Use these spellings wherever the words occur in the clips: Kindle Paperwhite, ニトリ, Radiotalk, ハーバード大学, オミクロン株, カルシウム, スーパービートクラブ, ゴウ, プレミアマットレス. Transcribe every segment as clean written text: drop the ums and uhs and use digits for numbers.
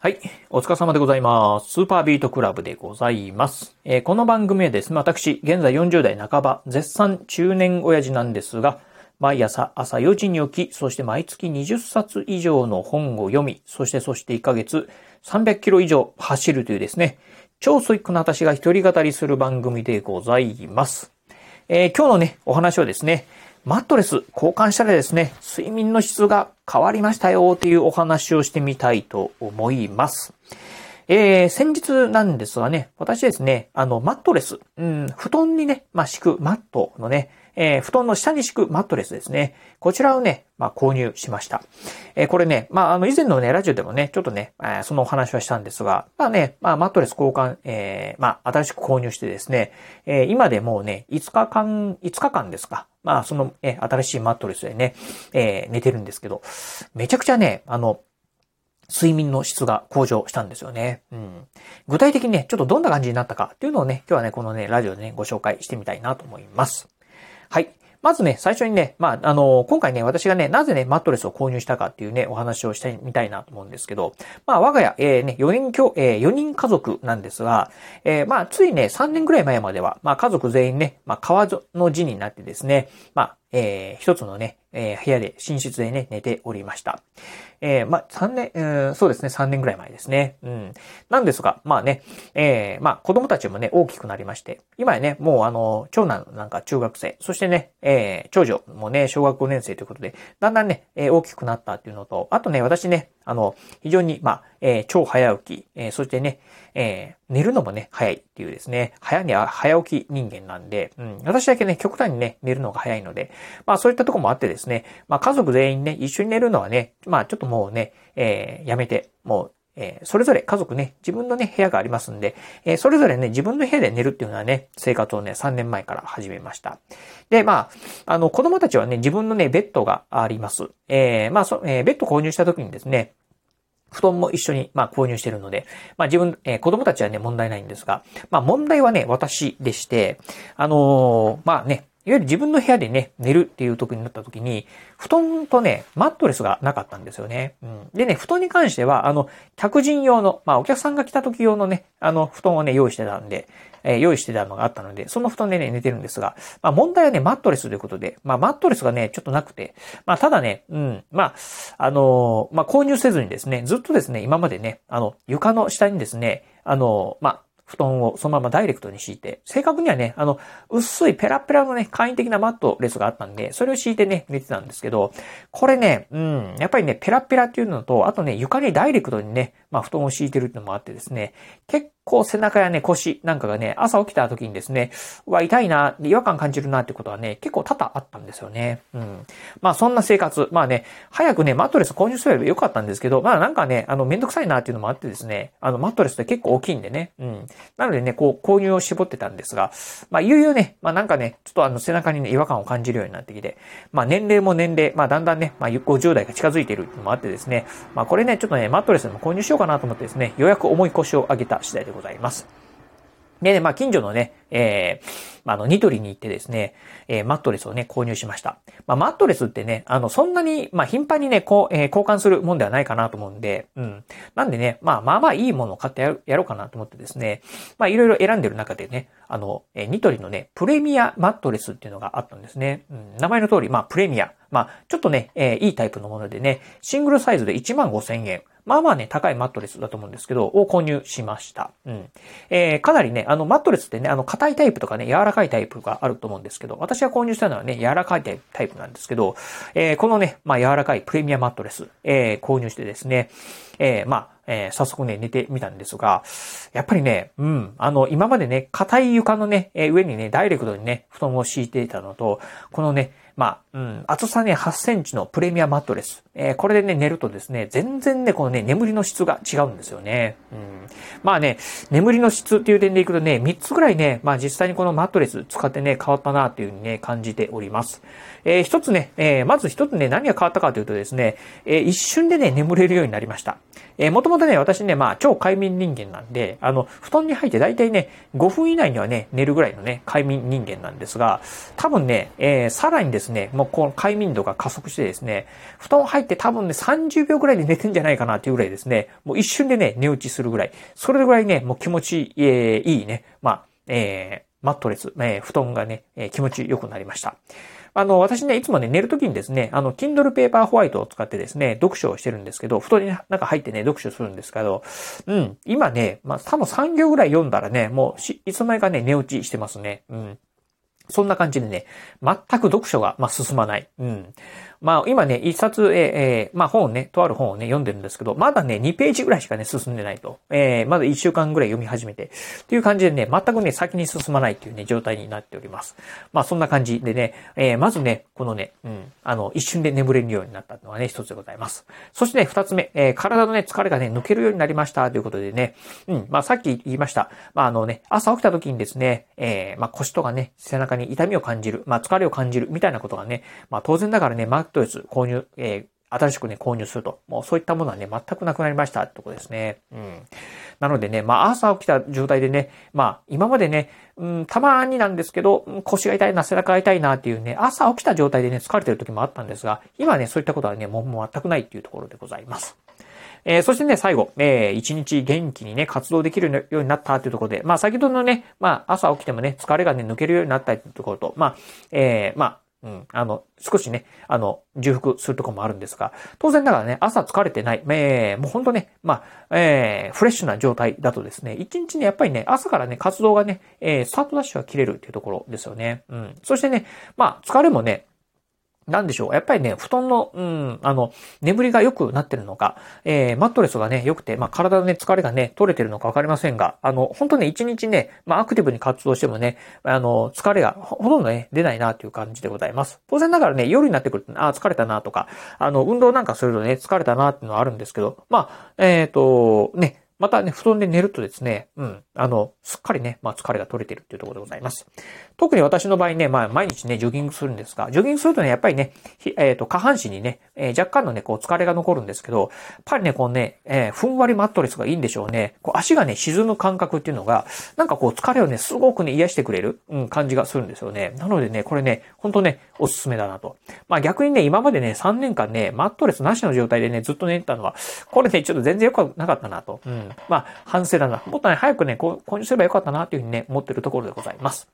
はい。お疲れ様でございます。スーパービートクラブでございます。この番組はですね、私、現在40代半ば、絶賛中年親父なんですが、毎朝朝4時に起き、そして毎月20冊以上の本を読み、そして1ヶ月300キロ以上走るというですね、超ストイックな私が一人語りする番組でございます。今日のね、お話はですね、マットレス交換したらですね、睡眠の質が変わりましたよというお話をしてみたいと思います。先日なんですがね、私ですね、マットレス、布団にね、敷くマットのね、布団の下に敷くマットレスですね。こちらをね、購入しました。これね、以前のね、ラジオでもね、ちょっとね、そのお話はしたんですが、マットレス交換、新しく購入してですね、今でもうね、5日間ですか。その、新しいマットレスでね、寝てるんですけど、めちゃくちゃね、睡眠の質が向上したんですよね。具体的にね、ちょっとどんな感じになったかっていうのをね、今日はね、このね、ラジオでね、ご紹介してみたいなと思います。はい。まずね、最初にね、今回ね、私がね、なぜね、マットレスを購入したかっていうね、お話をしてみたいなと思うんですけど、我が家、4人家族なんですが、ついね、3年くらい前までは、家族全員ね、川の字になってですね、一つのね、部屋で、寝室でね、寝ておりました。3年くらい前ですね。なんですが、子供たちもね、大きくなりまして、今やね、もう長男なんか中学生、そしてね、長女もね、小学5年生ということで、だんだんね、大きくなったっていうのと、あとね、私ね、非常に、超早起き、そしてね、寝るのもね、早いっていうですね、早起き人間なんで、私だけね、極端にね、寝るのが早いので、そういったところもあってですね、家族全員ね、一緒に寝るのはね、ちょっともうね、やめて、もう、それぞれ家族ね、自分のね、部屋がありますんで、それぞれね、自分の部屋で寝るっていうのはね、生活をね、3年前から始めました。で、子供たちはね、自分のね、ベッドがあります。ベッド購入した時にですね、布団も一緒に、購入しているので、子供たちはね、問題ないんですが、問題はね、私でして、いわゆる自分の部屋でね、寝るっていう時になった時に、布団とね、マットレスがなかったんですよね。でね、布団に関しては、客人用の、お客さんが来た時用のね、布団をね、用意してたのがあったので、その布団でね、寝てるんですが、問題はね、マットレスということで、マットレスがね、ちょっとなくて、ただね、購入せずにですね、ずっとですね、今までね、床の下にですね、布団をそのままダイレクトに敷いて、正確にはね、薄いペラペラのね、簡易的なマットレスがあったんで、それを敷いてね、寝てたんですけど、これね、やっぱりね、ペラペラっていうのと、あとね、床にダイレクトにね、布団を敷いてるってのもあってですね、結構背中やね、腰なんかがね、朝起きた時にですね、痛いな、違和感感じるなってことはね、結構多々あったんですよね。そんな生活、早くね、マットレス購入すればよかったんですけど、めんどくさいなっていうのもあってですね、マットレスって結構大きいんでね、なのでね、こう、購入を絞ってたんですが、いよいよね、ちょっと背中にね、違和感を感じるようになってきて、年齢も年齢、だんだんね、50代が近づいているのもあってですね、これね、ちょっとね、マットレスでも購入しようかなと思ってですね、ようやく重い腰を上げた次第でございます。でね、近所のね、ニトリに行ってですね、マットレスをね、購入しました。マットレスってね、そんなに、頻繁にね、交換するもんではないかなと思うんで、なんでね、いいものを買ってやろうかなと思ってですね、いろいろ選んでる中でね、ニトリのね、プレミアマットレスっていうのがあったんですね。名前の通り、プレミア。ちょっとね、いいタイプのものでね、シングルサイズで15,000円。ね、高いマットレスだと思うんですけど、を購入しました。かなりね、マットレスってね、硬いタイプとかね、柔らかいタイプがあると思うんですけど、私が購入したのはね、柔らかいタイプなんですけど、このね、柔らかいプレミアマットレス、購入してですね、早速ね、寝てみたんですが、やっぱりね、今までね、硬い床のね、上にね、ダイレクトにね、布団を敷いていたのと、このね、厚さね、8センチのプレミアマットレス。これでね、寝るとですね、全然ね、このね、眠りの質が違うんですよね。眠りの質っていう点でいくとね、3つぐらいね、実際にこのマットレス使ってね、変わったなっていうふうにね、感じております。まず一つね、何が変わったかというとですね、一瞬でね、眠れるようになりました。もともとね、私ね、まあ、超快眠人間なんで、布団に入ってだいたいね、5分以内にはね、寝るぐらいのね、快眠人間なんですが、多分ね、さらにですね、もうこの快眠度が加速してですね、布団入って多分ね、30秒ぐらいで寝てんじゃないかなっていうぐらいですね、もう一瞬でね、寝落ちするぐらい、それぐらいね、もう気持ちいいね、まあ、マットレス、布団がね、気持ち良くなりました。私ね、いつもね、寝るときにですね、Kindle Paperwhite を使ってですね、読書をしてるんですけど、布団になんか入ってね、読書するんですけど、うん、今ね、まあ、多分3行ぐらい読んだらね、もう、いつの間にかね、寝落ちしてますね。うん。そんな感じでね、全く読書が、まあ、進まない。うん。まあ、今ね、一冊、まあ、本をね、とある本をね、読んでるんですけど、まだね、2ページぐらいしかね、進んでないと。まだ1週間ぐらい読み始めて、という感じでね、全くね、先に進まないというね、状態になっております。まあ、そんな感じでね、まずね、このね、うん、一瞬で眠れるようになったのがね、一つでございます。そしてね、二つ目、体のね、疲れがね、抜けるようになりました、ということでね、うん、まあ、さっき言いました。まあ、ね、朝起きた時にですね、まあ、腰とかね、背中痛みを感じる、まあ、疲れを感じるみたいなことがね、まあ、当然ながらね、マットレス購入、新しくね、購入すると、もうそういったものはね、全くなくなりましたってことですね。うん。なのでね、まあ、朝起きた状態でね、まあ、今までね、うん、たまーになんですけど、腰が痛いな、背中が痛いなっていうね、朝起きた状態でね、疲れてる時もあったんですが、今ね、そういったことはね、もう全くないっていうところでございます。そしてね、最後、一日元気にね、活動できるようになったというところで、まあ、先ほどのね、まあ、朝起きてもね、疲れがね、抜けるようになったというところと、まあ、まあ、うん、少しね、重複するところもあるんですが、当然ながらね、朝疲れてない、もうほんとね、まあ、フレッシュな状態だとですね、一日ね、やっぱりね、朝からね、活動がね、スタートダッシュが切れるっていうところですよね。うん。そしてね、まあ、疲れもね、なんでしょう。やっぱりね、布団の、うん、眠りが良くなってるのか、マットレスがね、良くて、まあ、体のね、疲れがね、取れてるのかわかりませんが、本当ね、一日ね、まあ、アクティブに活動してもね、疲れがほとんどね、出ないな、という感じでございます。当然ながらね、夜になってくると、あ、疲れたな、とか、運動なんかするとね、疲れたな、っていうのはあるんですけど、まあ、ね、またね、布団で寝るとですね、うん、すっかりね、まあ疲れが取れてるっていうところでございます。特に私の場合ね、まあ毎日ね、ジョギングするんですが、ジョギングするとね、やっぱりね、下半身にね、若干のね、こう疲れが残るんですけど、やっぱりね、このね、ふんわりマットレスがいいんでしょうね。こう足がね、沈む感覚っていうのが、なんかこう疲れをね、すごくね、癒してくれる、うん、感じがするんですよね。なのでね、これね、ほんとね、おすすめだなと。まあ逆にね、今までね、3年間ね、マットレスなしの状態でね、ずっと寝てたのは、これね、ちょっと全然良くなかったなと。うん、まあ、反省だな。もっとね、早くね、購入すればよかったな、というふうにね、思ってるところでございます。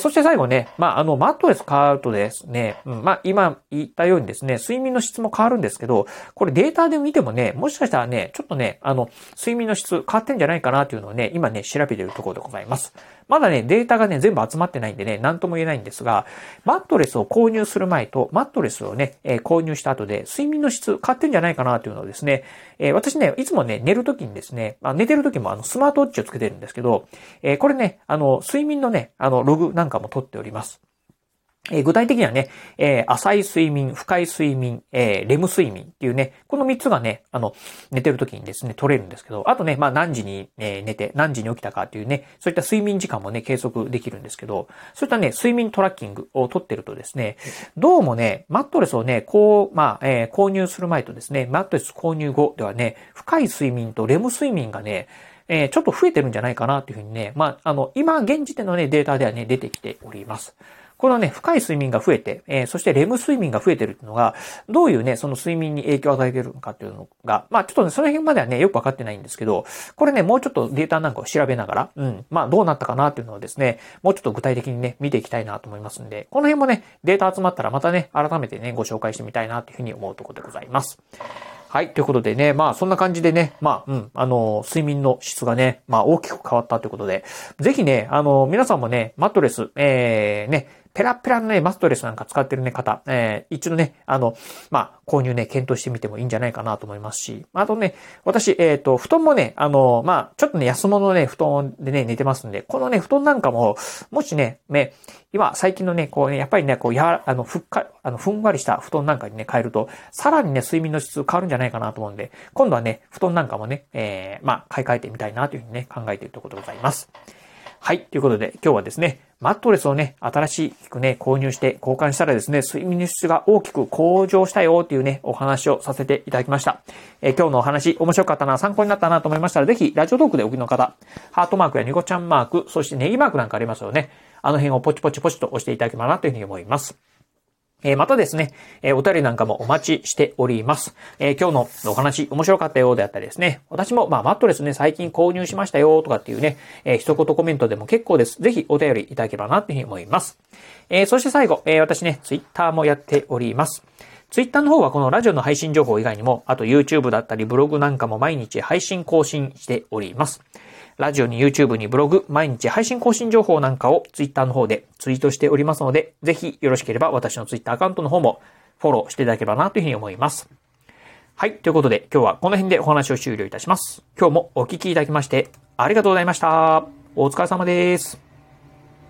そして最後ね、まあ、マットレス変わるとですね、うん、まあ、今言ったようにですね、睡眠の質も変わるんですけど、これデータで見てもね、もしかしたらね、ちょっとね、睡眠の質変わってんじゃないかな、というのをね、今ね、調べているところでございます。まだね、データがね、全部集まってないんでね、なんとも言えないんですが、マットレスを購入する前と、マットレスをね、購入した後で、睡眠の質変わってんじゃないかな、というのをですね、私ね、いつもね、寝るときにですね、寝てるときもスマートウォッチをつけてるんですけど、これね、睡眠のね、ログなんかも取っております。具体的にはね、浅い睡眠、深い睡眠、レム睡眠っていうね、この3つがね、寝てる時にですね、取れるんですけど、あとね、まあ何時に寝て、何時に起きたかっていうね、そういった睡眠時間もね、計測できるんですけど、そういったね、睡眠トラッキングを取ってるとですね、どうもね、マットレスをね、こう、まあ、購入する前とですね、マットレス購入後ではね、深い睡眠とレム睡眠がね、ちょっと増えてるんじゃないかなというふうにね、まあ、今、現時点のね、データではね、出てきております。このね、深い睡眠が増えて、そしてレム睡眠が増えてるっていうのが、どういうね、その睡眠に影響を与えてるのかっていうのが、まあ、ちょっとね、その辺まではね、よくわかってないんですけど、これね、もうちょっとデータなんかを調べながら、うん、まあ、どうなったかなっていうのをですね、もうちょっと具体的にね、見ていきたいなと思いますんで、この辺もね、データ集まったらまたね、改めてね、ご紹介してみたいなというふうに思うところでございます。はい。ということでね、まあ、そんな感じでね、まあ、うん、睡眠の質がね、まあ、大きく変わったということで、ぜひね、皆さんもね、マットレス、ね、ペラペラのね、マットレスなんか使ってるね、方、一度ね、まあ、購入ね、検討してみてもいいんじゃないかなと思いますし、あとね、私、布団もね、まあ、ちょっとね、安物のね、布団でね、寝てますんで、このね、布団なんかも、もしね、今、最近のね、こうね、やっぱりね、こう、ふんわりした布団なんかにね、変えると、さらにね、睡眠の質変わるんじゃないかなと思うんで、今度はね、布団なんかもね、まあ、買い替えてみたいなというふうにね、考えているところでございます。はい。ということで、今日はですね、マットレスをね、新しくね、購入して交換したらですね、睡眠の質が大きく向上したよというね、お話をさせていただきました。今日のお話、面白かったな、参考になったなと思いましたら、ぜひ、ラジオトークでお聞きの方、ハートマークやニコちゃんマーク、そしてネギマークなんかありますよね。あの辺をポチポチポチと押していただければなというふうに思います。またですね、お便りなんかもお待ちしております。今日のお話面白かったようであったりですね、私もまあマットレスね、最近購入しましたよとかっていうね、一言コメントでも結構です。ぜひお便りいただければなというふうに思います。そして最後、私ね、ツイッターもやっております。ツイッターの方はこのラジオの配信情報以外にも、あと YouTube だったりブログなんかも毎日配信更新しております。ラジオに YouTube にブログ、毎日配信更新情報なんかを Twitter の方でツイートしておりますので、ぜひよろしければ私の Twitter アカウントの方もフォローしていただければなというふうに思います。はい、ということで今日はこの辺でお話を終了いたします。今日もお聞きいただきましてありがとうございました。お疲れ様です。